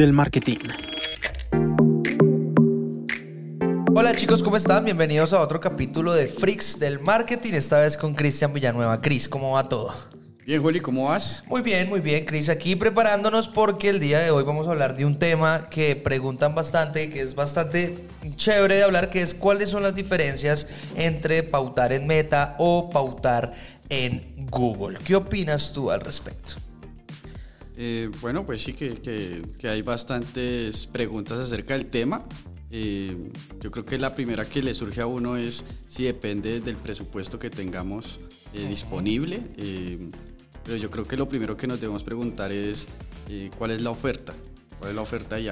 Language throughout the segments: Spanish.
del marketing. Hola chicos, ¿cómo están? Bienvenidos a otro capítulo de Freaks del Marketing, esta vez con Cristian Villanueva. Cris, ¿cómo va todo? Bien, Juli, ¿cómo vas? Muy bien, Cris, aquí preparándonos porque el día de hoy vamos a hablar de un tema que preguntan bastante, que es bastante chévere de hablar, que es cuáles son las diferencias entre pautar en Meta o pautar en Google. ¿Qué opinas tú al respecto? Bueno, pues sí que hay bastantes preguntas acerca del tema. Yo creo que la primera que le surge a uno es si depende del presupuesto que tengamos disponible. Pero yo creo que lo primero que nos debemos preguntar es cuál es la oferta. ¿Cuál es la oferta y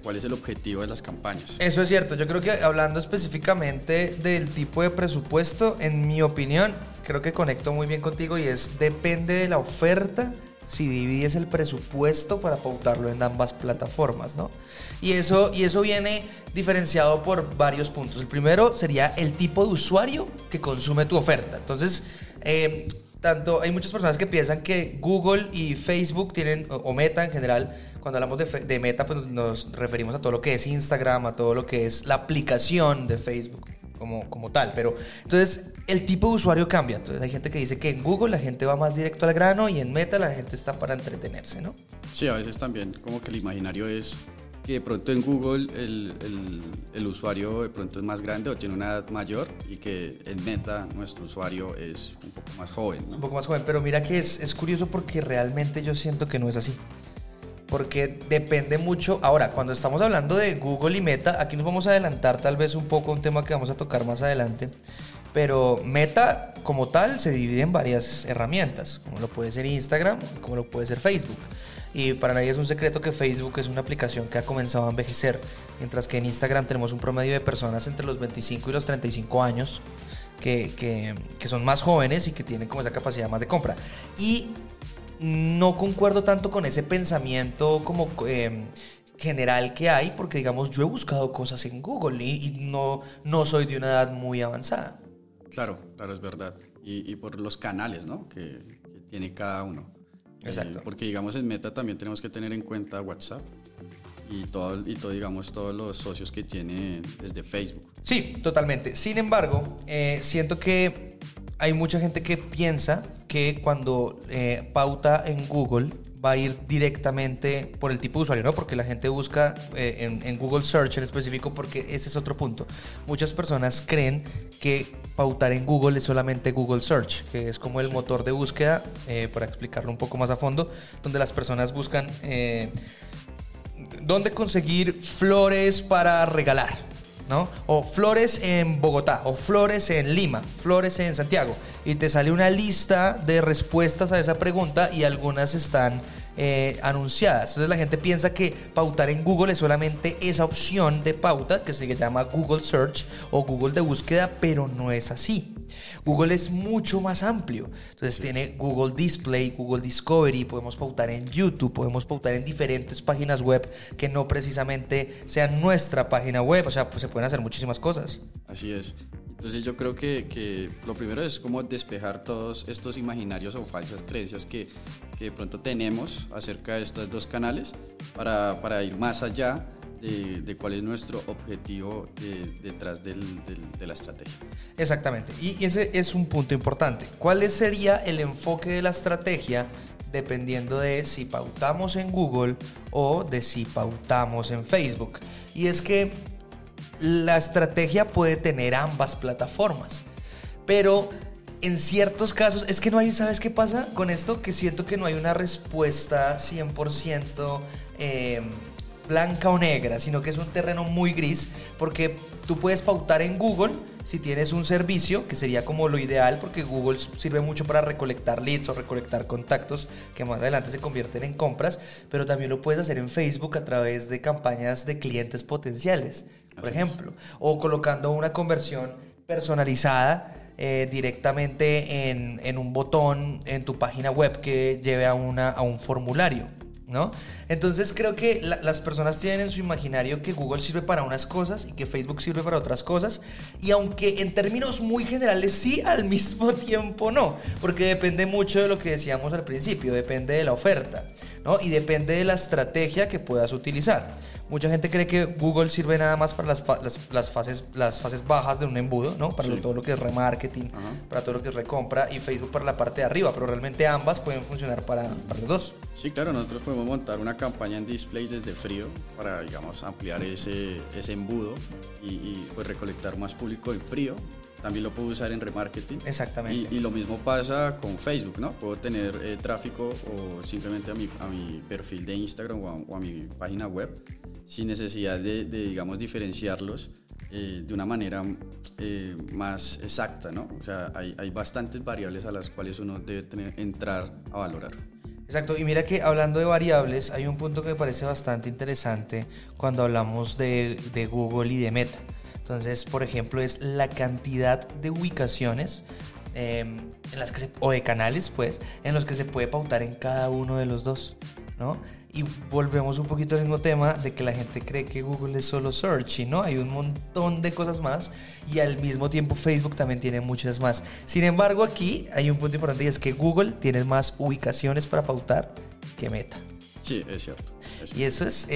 cuál es el objetivo de las campañas? Eso es cierto. Yo creo que hablando específicamente del tipo de presupuesto, en mi opinión, creo que conecto muy bien contigo y es depende de la oferta si divides el presupuesto para pautarlo en ambas plataformas, ¿no? Y eso viene diferenciado por varios puntos. El primero sería el tipo de usuario que consume tu oferta. Entonces, hay muchas personas que piensan que Google y Facebook tienen, o Meta en general, cuando hablamos de Meta, pues nos referimos a todo lo que es Instagram, a todo lo que es la aplicación de Facebook como tal. Pero entonces el tipo de usuario cambia. Entonces hay gente que dice que en Google la gente va más directo al grano y en Meta la gente está para entretenerse, ¿no? Sí, a veces también como que el imaginario es que de pronto en Google el usuario de pronto es más grande o tiene una edad mayor y que en Meta nuestro usuario es un poco más joven, ¿no? Un poco más joven, pero mira que es curioso porque realmente yo siento que no es así. Porque depende mucho. Ahora, cuando estamos hablando de Google y Meta, aquí nos vamos a adelantar tal vez un poco a un tema que vamos a tocar más adelante. Pero Meta como tal se divide en varias herramientas, como lo puede ser Instagram, como lo puede ser Facebook. Y para nadie es un secreto que Facebook es una aplicación que ha comenzado a envejecer, mientras que en Instagram tenemos un promedio de personas entre los 25 y los 35 años que son más jóvenes y que tienen como esa capacidad más de compra. Y no concuerdo tanto con ese pensamiento como general que hay, porque digamos yo he buscado cosas en Google y no soy de una edad muy avanzada. Claro, es verdad. Y por los canales, ¿no? que tiene cada uno. Exacto. Porque digamos en Meta también tenemos que tener en cuenta WhatsApp y todo digamos todos los socios que tiene desde Facebook. Sí, totalmente. Sin embargo, siento que hay mucha gente que piensa que cuando pauta en Google va a ir directamente por el tipo de usuario, ¿no? Porque la gente busca en Google Search en específico, porque ese es otro punto. Muchas personas creen que pautar en Google es solamente Google Search, que es como el motor de búsqueda, para explicarlo un poco más a fondo, donde las personas buscan dónde conseguir flores para regalar, ¿no? O flores en Bogotá, o flores en Lima, flores en Santiago, y te sale una lista de respuestas a esa pregunta y algunas están anunciadas. Entonces la gente piensa que pautar en Google es solamente esa opción de pauta que se llama Google Search o Google de búsqueda, pero no es así. Google es mucho más amplio. Entonces tiene Google Display, Google Discovery, podemos pautar en YouTube, podemos pautar en diferentes páginas web que no precisamente sean nuestra página web. O sea, pues se pueden hacer muchísimas cosas. Así es. Entonces yo creo que lo primero es como despejar todos estos imaginarios o falsas creencias que de pronto tenemos acerca de estos dos canales para ir más allá de cuál es nuestro objetivo detrás de la estrategia. Exactamente, y ese es un punto importante. ¿Cuál sería el enfoque de la estrategia dependiendo de si pautamos en Google o de si pautamos en Facebook? Y es que la estrategia puede tener ambas plataformas, pero en ciertos casos, es que no hay, ¿sabes qué pasa con esto? Que siento que no hay una respuesta 100% blanca o negra, sino que es un terreno muy gris, porque tú puedes pautar en Google si tienes un servicio, que sería como lo ideal, porque Google sirve mucho para recolectar leads o recolectar contactos que más adelante se convierten en compras, pero también lo puedes hacer en Facebook a través de campañas de clientes potenciales, por ejemplo, o colocando una conversión personalizada directamente en un botón en tu página web que lleve a un formulario. ¿no? Entonces creo que las personas tienen en su imaginario que Google sirve para unas cosas y que Facebook sirve para otras cosas, y aunque en términos muy generales sí, al mismo tiempo no, porque depende mucho de lo que decíamos al principio, depende de la oferta, ¿no? Y depende de la estrategia que puedas utilizar. Mucha gente cree que Google sirve nada más para las fases bajas de un embudo, ¿no? Para todo lo que es remarketing, ajá, para todo lo que es recompra, y Facebook para la parte de arriba, pero realmente ambas pueden funcionar para los dos. Sí, claro, nosotros podemos montar una campaña en display desde frío para, digamos, ampliar ese embudo y pues recolectar más público en frío. También lo puedo usar en remarketing. Exactamente. Y lo mismo pasa con Facebook, ¿no? Puedo tener tráfico o simplemente a mi perfil de Instagram o a mi página web sin necesidad de digamos, diferenciarlos de una manera más exacta, ¿no? O sea, hay bastantes variables a las cuales uno debe entrar a valorar. Exacto, y mira que hablando de variables, hay un punto que me parece bastante interesante cuando hablamos de Google y de Meta. Entonces, por ejemplo, es la cantidad de ubicaciones en las que o de canales, pues, en los que se puede pautar en cada uno de los dos, ¿no? Y volvemos un poquito al mismo tema de que la gente cree que Google es solo search, ¿no? Hay un montón de cosas más, y al mismo tiempo Facebook también tiene muchas más. Sin embargo, aquí hay un punto importante, y es que Google tiene más ubicaciones para pautar que Meta. Sí, es cierto. Y eso es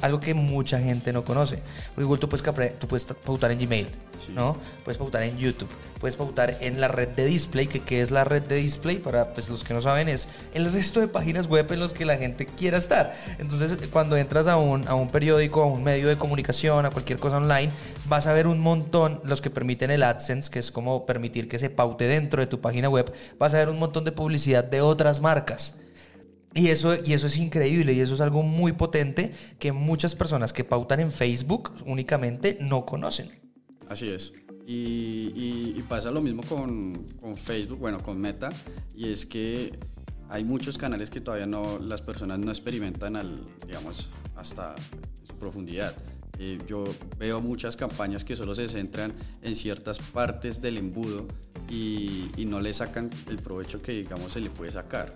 algo que mucha gente no conoce. Porque igual tú puedes pautar en Gmail, sí, ¿no? Puedes pautar en YouTube, puedes pautar en la red de display, que ¿qué es la red de display? Para pues, los que no saben, es el resto de páginas web en los que la gente quiera estar. Entonces, cuando entras a un periódico, a un medio de comunicación, a cualquier cosa online, vas a ver un montón, los que permiten el AdSense, que es como permitir que se paute dentro de tu página web, vas a ver un montón de publicidad de otras marcas. Y eso es increíble, y eso es algo muy potente que muchas personas que pautan en Facebook únicamente no conocen. Así es. Y pasa lo mismo con Facebook, bueno, con Meta, y es que hay muchos canales que todavía las personas no experimentan digamos, hasta su profundidad. Yo veo muchas campañas que solo se centran en ciertas partes del embudo y no le sacan el provecho que, digamos, se le puede sacar.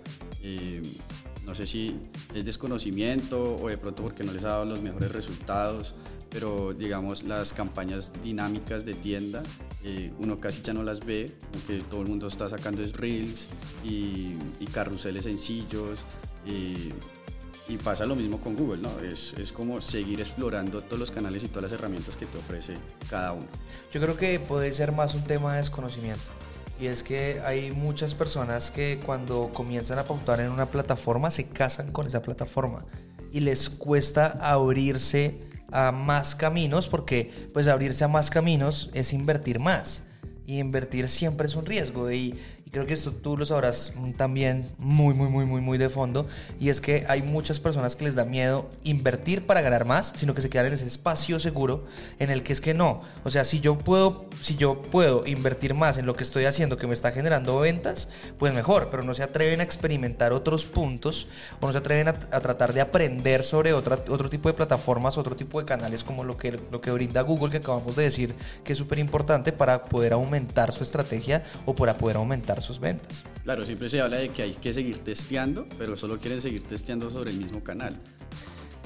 No sé si es desconocimiento o de pronto porque no les ha dado los mejores resultados, pero digamos las campañas dinámicas de tienda, uno casi ya no las ve, porque todo el mundo está sacando reels y carruseles sencillos, y pasa lo mismo con Google, ¿no? Es como seguir explorando todos los canales y todas las herramientas que te ofrece cada uno. Yo creo que puede ser más un tema de desconocimiento. Y es que hay muchas personas que cuando comienzan a pautar en una plataforma se casan con esa plataforma y les cuesta abrirse a más caminos, porque pues abrirse a más caminos es invertir más, y invertir siempre es un riesgo, y creo que esto tú lo sabrás también muy de fondo, y es que hay muchas personas que les da miedo invertir para ganar más, sino que se quedan en ese espacio seguro en el que es que no, o sea, si yo puedo invertir más en lo que estoy haciendo que me está generando ventas, pues mejor, pero no se atreven a experimentar otros puntos, o no se atreven a tratar de aprender sobre otro tipo de plataformas, otro tipo de canales, como lo que brinda Google, que acabamos de decir que es súper importante para poder aumentar su estrategia o para poder aumentar sus ventas. Claro, siempre se habla de que hay que seguir testeando, pero solo quieren seguir testeando sobre el mismo canal.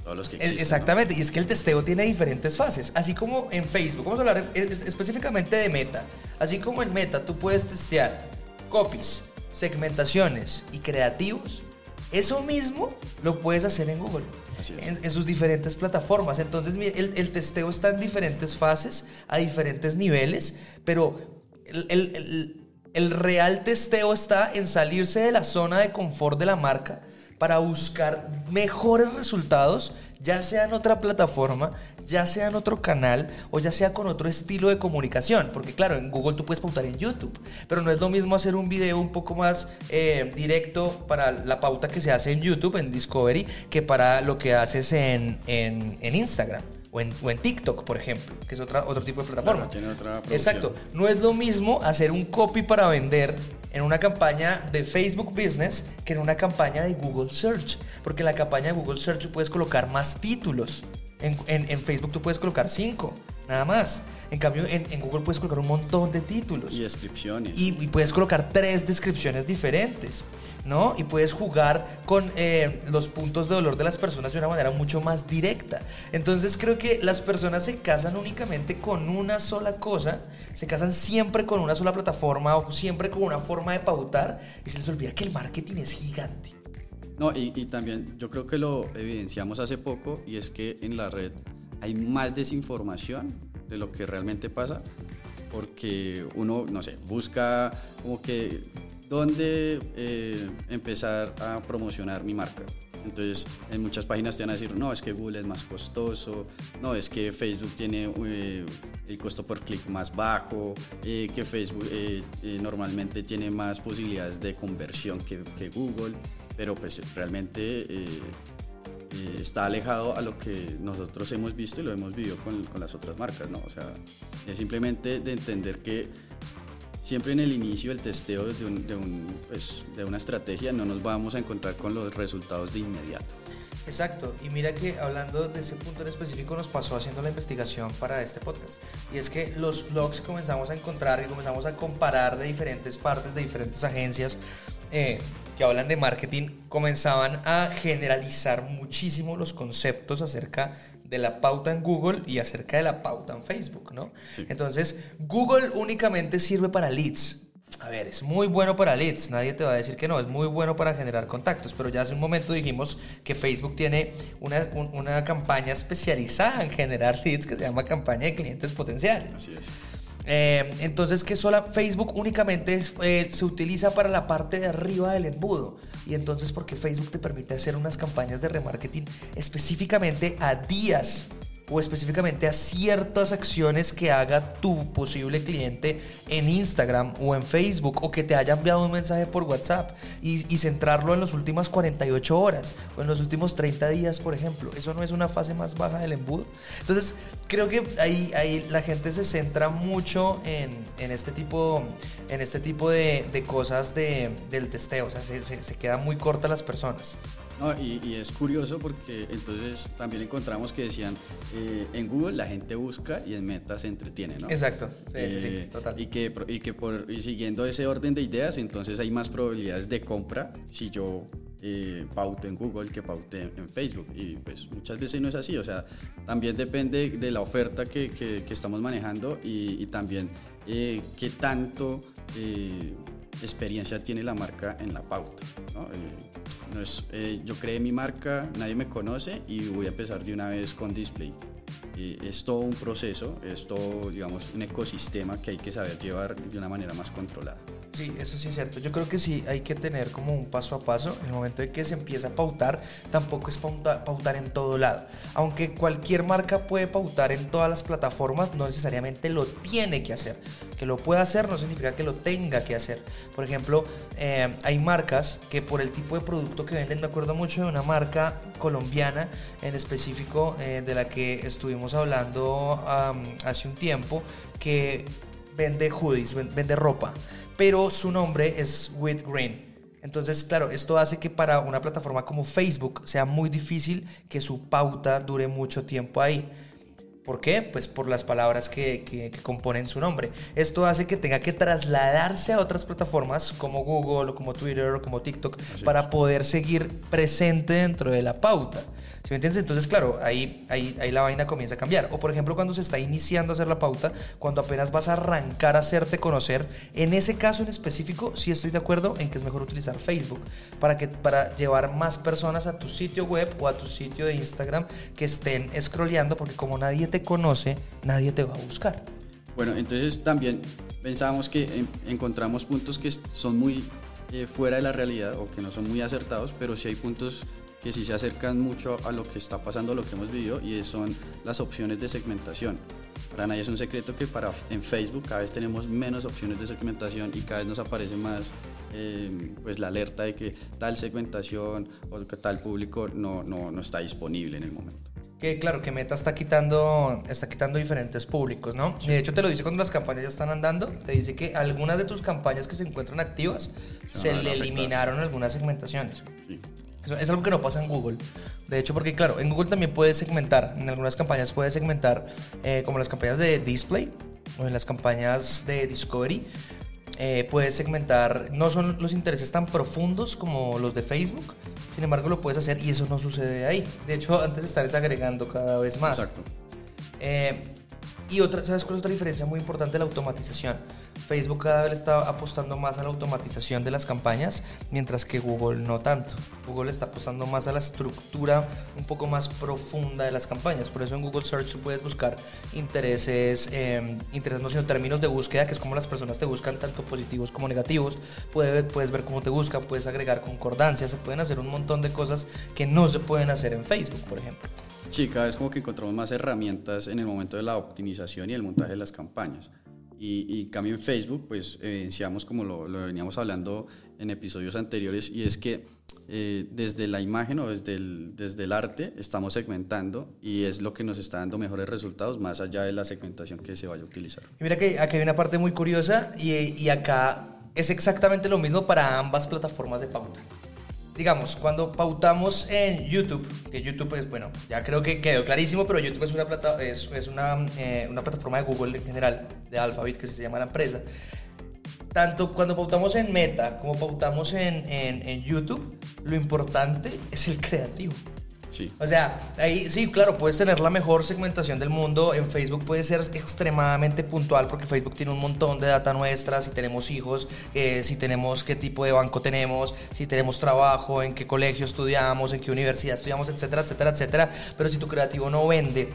Todos los que existen, exactamente, ¿no? Y es que el testeo tiene diferentes fases, así como en Facebook, vamos a hablar específicamente de Meta, así como en Meta tú puedes testear copies, segmentaciones y creativos, eso mismo lo puedes hacer en Google. En sus diferentes plataformas. Entonces el testeo está en diferentes fases, a diferentes niveles, pero el real testeo está en salirse de la zona de confort de la marca para buscar mejores resultados, ya sea en otra plataforma, ya sea en otro canal o ya sea con otro estilo de comunicación, porque claro, en Google tú puedes pautar en YouTube, pero no es lo mismo hacer un video un poco más directo para la pauta que se hace en YouTube, en Discovery, que para lo que haces en Instagram o en TikTok, por ejemplo, que es otro tipo de plataforma. Claro, tiene otra producción. Exacto, no es lo mismo hacer un copy para vender en una campaña de Facebook Business que en una campaña de Google Search, porque en la campaña de Google Search tú puedes colocar más títulos, en Facebook tú puedes colocar 5, nada más. En cambio, en Google puedes colocar un montón de títulos. Y descripciones. Y puedes colocar 3 descripciones diferentes, ¿no? Y puedes jugar con los puntos de dolor de las personas de una manera mucho más directa. Entonces, creo que las personas se casan únicamente con una sola cosa, se casan siempre con una sola plataforma o siempre con una forma de pautar y se les olvida que el marketing es gigante. No, y también yo creo que lo evidenciamos hace poco, y es que en la red hay más desinformación de lo que realmente pasa, porque uno, no sé, busca como que dónde empezar a promocionar mi marca. Entonces, en muchas páginas te van a decir, no, es que Google es más costoso, no, es que Facebook tiene el costo por clic más bajo, que Facebook normalmente tiene más posibilidades de conversión que Google, pero pues realmente... está alejado a lo que nosotros hemos visto y lo hemos vivido con las otras marcas, ¿no? O sea, es simplemente de entender que siempre en el inicio del testeo de una estrategia no nos vamos a encontrar con los resultados de inmediato. Exacto, y mira que hablando de ese punto en específico nos pasó haciendo la investigación para este podcast, y es que los blogs comenzamos a encontrar y comenzamos a comparar de diferentes partes, de diferentes agencias que hablan de marketing, comenzaban a generalizar muchísimo los conceptos acerca de la pauta en Google y acerca de la pauta en Facebook, ¿no? Sí. Entonces, Google únicamente sirve para leads. A ver, es muy bueno para leads, nadie te va a decir que no, es muy bueno para generar contactos, pero ya hace un momento dijimos que Facebook tiene una campaña especializada en generar leads que se llama campaña de clientes potenciales. Así es. Entonces que Facebook únicamente se utiliza para la parte de arriba del embudo, y entonces porque Facebook te permite hacer unas campañas de remarketing específicamente a días o específicamente a ciertas acciones que haga tu posible cliente en Instagram o en Facebook, o que te haya enviado un mensaje por WhatsApp, y centrarlo en las últimas 48 horas o en los últimos 30 días, por ejemplo. ¿Eso no es una fase más baja del embudo? Entonces creo que ahí la gente se centra mucho en este tipo de cosas del testeo. O sea, se quedan muy cortas las personas. No, y es curioso porque entonces también encontramos que decían, en Google la gente busca y en Meta se entretiene, ¿no? Exacto, sí, total. Y siguiendo ese orden de ideas, entonces hay más probabilidades de compra si yo... paute en Google que paute en Facebook, y pues muchas veces no es así. O sea, también depende de la oferta que estamos manejando, y también qué tanto experiencia tiene la marca en la pauta, ¿no? No es, yo creé mi marca, nadie me conoce y voy a empezar de una vez con display. Es todo un proceso, es todo, digamos, un ecosistema que hay que saber llevar de una manera más controlada. Sí, eso sí es cierto. Yo creo que sí hay que tener como un paso a paso. En el momento en que se empieza a pautar, tampoco es pautar en todo lado. Aunque cualquier marca puede pautar en todas las plataformas, no necesariamente lo tiene que hacer. Que lo pueda hacer no significa que lo tenga que hacer. Por ejemplo, hay marcas que por el tipo de producto que venden, me acuerdo mucho de una marca colombiana en específico, de la que estuvimos hablando hace un tiempo, que vende hoodies, vende ropa, pero su nombre es Whit Green. Entonces, claro, esto hace que para una plataforma como Facebook sea muy difícil que su pauta dure mucho tiempo ahí. ¿Por qué? Pues por las palabras que componen su nombre. Esto hace que tenga que trasladarse a otras plataformas como Google, o como Twitter, o como TikTok, para poder seguir presente dentro de la pauta. ¿Sí me entiendes? Entonces, claro, ahí la vaina comienza a cambiar. O por ejemplo, cuando se está iniciando a hacer la pauta, cuando apenas vas a arrancar a hacerte conocer, en ese caso en específico, sí estoy de acuerdo en que es mejor utilizar Facebook para llevar más personas a tu sitio web o a tu sitio de Instagram que estén scrolleando, porque como nadie te conoce, nadie te va a buscar. Bueno, entonces también pensábamos que encontramos puntos que son muy fuera de la realidad o que no son muy acertados, pero sí hay puntos que sí se acercan mucho a lo que está pasando, a lo que hemos vivido, y son las opciones de segmentación. Para nadie es un secreto que en Facebook cada vez tenemos menos opciones de segmentación y cada vez nos aparece más pues la alerta de que tal segmentación o tal público no está disponible en el momento. Que claro, que Meta está quitando diferentes públicos, ¿no? Sí. Y de hecho te lo dice cuando las campañas ya están andando, te dice que algunas de tus campañas que se encuentran activas se le eliminaron algunas segmentaciones. Sí. Es algo que no pasa en Google. De hecho, porque claro, en Google también puedes segmentar, en algunas campañas puedes segmentar, como las campañas de Display o en las campañas de Discovery, puedes segmentar. No son los intereses tan profundos como los de Facebook, sin embargo lo puedes hacer y eso no sucede ahí. De hecho, antes estarías agregando cada vez más. Exacto. Y otra, ¿sabes cuál es otra diferencia muy importante? La automatización. Facebook cada vez está apostando más a la automatización de las campañas, mientras que Google no tanto. Google está apostando más a la estructura un poco más profunda de las campañas. Por eso en Google Search puedes buscar intereses no sino términos de búsqueda, que es como las personas te buscan, tanto positivos como negativos. Puedes ver cómo te buscan, puedes agregar concordancias, se pueden hacer un montón de cosas que no se pueden hacer en Facebook, por ejemplo. Sí, cada vez como que encontramos más herramientas en el momento de la optimización y el montaje de las campañas. Y cambio en Facebook, pues evidenciamos, como lo veníamos hablando en episodios anteriores, y es que desde la imagen o desde el arte estamos segmentando, y es lo que nos está dando mejores resultados más allá de la segmentación que se vaya a utilizar. Y mira que acá hay una parte muy curiosa, y acá es exactamente lo mismo para ambas plataformas de pauta. Digamos, cuando pautamos en YouTube, que YouTube es, bueno, ya creo que quedó clarísimo, pero YouTube es una plataforma de Google en general, de Alphabet, que se llama la empresa. Tanto cuando pautamos en Meta como pautamos en YouTube, lo importante es el creativo. Sí. O sea, ahí sí, claro, puedes tener la mejor segmentación del mundo. En Facebook puede ser extremadamente puntual, porque Facebook tiene un montón de data nuestra, si tenemos hijos, si tenemos qué tipo de banco tenemos, si tenemos trabajo, en qué colegio estudiamos, en qué universidad estudiamos, etcétera, etcétera, etcétera. Pero si tu creativo no vende,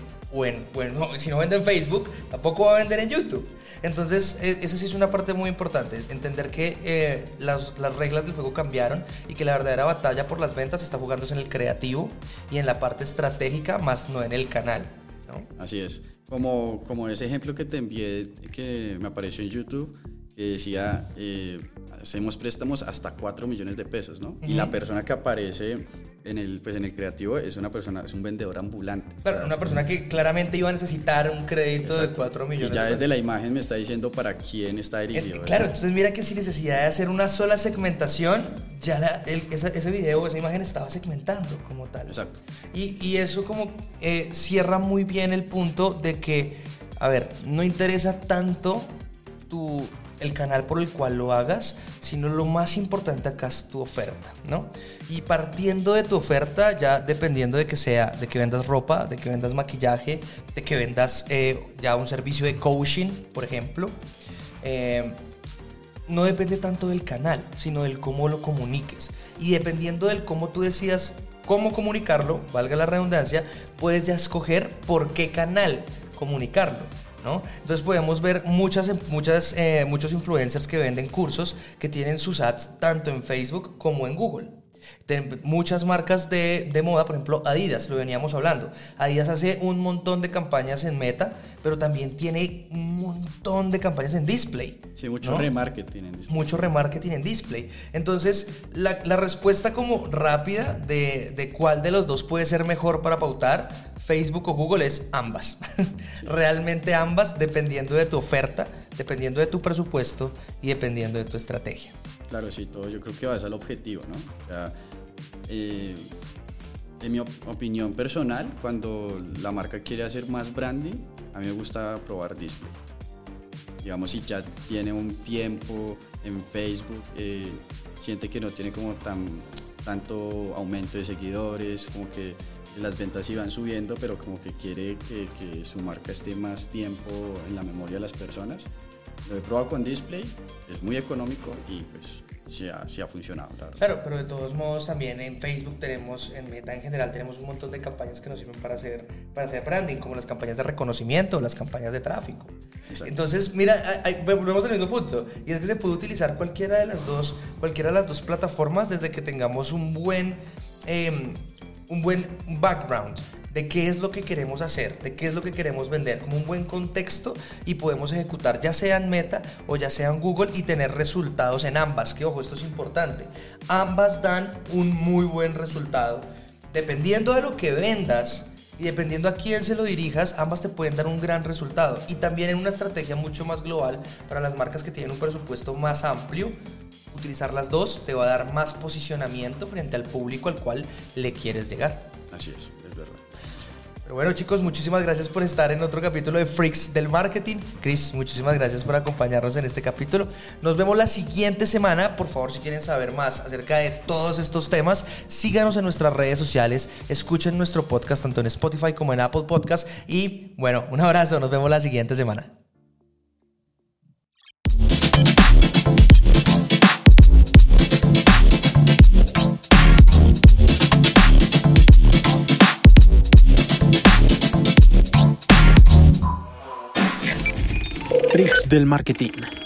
si no vende en Facebook, tampoco va a vender en YouTube. Entonces, esa sí es una parte muy importante, entender que las reglas del juego cambiaron y que la verdadera batalla por las ventas está jugándose en el creativo y en la parte estratégica, más no en el canal, ¿no? Así es. Como ese ejemplo que te envié, que me apareció en YouTube, que decía, hacemos préstamos hasta 4 millones de pesos, ¿no? Uh-huh. Y la persona que aparece en el creativo es una persona, es un vendedor ambulante. Claro, una persona que claramente iba a necesitar un crédito. Exacto. De 4 millones. Y ya desde la imagen me está diciendo para quién está dirigido. Claro, entonces mira que sin necesidad de hacer una sola segmentación, ya ese video, esa imagen estaba segmentando como tal. Exacto. Y eso como cierra muy bien el punto de que, a ver, no interesa tanto el canal por el cual lo hagas, sino lo más importante acá es tu oferta, ¿no? Y partiendo de tu oferta, ya dependiendo de que vendas ropa, de que vendas maquillaje, de que vendas ya un servicio de coaching, por ejemplo, no depende tanto del canal, sino del cómo lo comuniques. Y dependiendo del cómo tú decidas cómo comunicarlo, valga la redundancia, puedes ya escoger por qué canal comunicarlo, ¿no? Entonces podemos ver muchos influencers que venden cursos que tienen sus ads tanto en Facebook como en Google. Muchas marcas de moda, por ejemplo Adidas, lo veníamos hablando. Adidas hace un montón de campañas en Meta, pero también tiene un montón de campañas en Display. Sí, mucho, ¿no? Remarketing en Display. Mucho remarketing en Display. Entonces, la respuesta como rápida de cuál de los dos puede ser mejor para pautar, Facebook o Google, es ambas. Sí. Realmente ambas, dependiendo de tu oferta, dependiendo de tu presupuesto y dependiendo de tu estrategia. Claro, sí, todo yo creo que va a ser el objetivo, ¿no? O sea, en mi opinión personal, cuando la marca quiere hacer más branding, a mí me gusta probar Display. Digamos, si ya tiene un tiempo en Facebook, siente que no tiene como tanto aumento de seguidores, como que las ventas iban subiendo, pero como que quiere que su marca esté más tiempo en la memoria de las personas. Lo he probado con Display, es muy económico y pues sí ha funcionado. Claro, pero de todos modos también en Facebook tenemos, en Meta en general tenemos un montón de campañas que nos sirven para hacer branding, como las campañas de reconocimiento, las campañas de tráfico. Exacto. Entonces, mira, volvemos al mismo punto, y es que se puede utilizar cualquiera de las dos plataformas desde que tengamos un buen background de qué es lo que queremos hacer, de qué es lo que queremos vender, como un buen contexto, y podemos ejecutar ya sea en Meta o ya sea en Google y tener resultados en ambas, que ojo, esto es importante. Ambas dan un muy buen resultado, dependiendo de lo que vendas y dependiendo a quién se lo dirijas, ambas te pueden dar un gran resultado. Y también en una estrategia mucho más global, para las marcas que tienen un presupuesto más amplio, utilizar las dos te va a dar más posicionamiento frente al público al cual le quieres llegar. Así es verdad. Pero bueno, chicos, muchísimas gracias por estar en otro capítulo de Freaks del Marketing. Chris, muchísimas gracias por acompañarnos en este capítulo. Nos vemos la siguiente semana. Por favor, si quieren saber más acerca de todos estos temas, síganos en nuestras redes sociales, escuchen nuestro podcast tanto en Spotify como en Apple Podcasts. Y bueno, un abrazo, nos vemos la siguiente semana. Freaks del Marketing.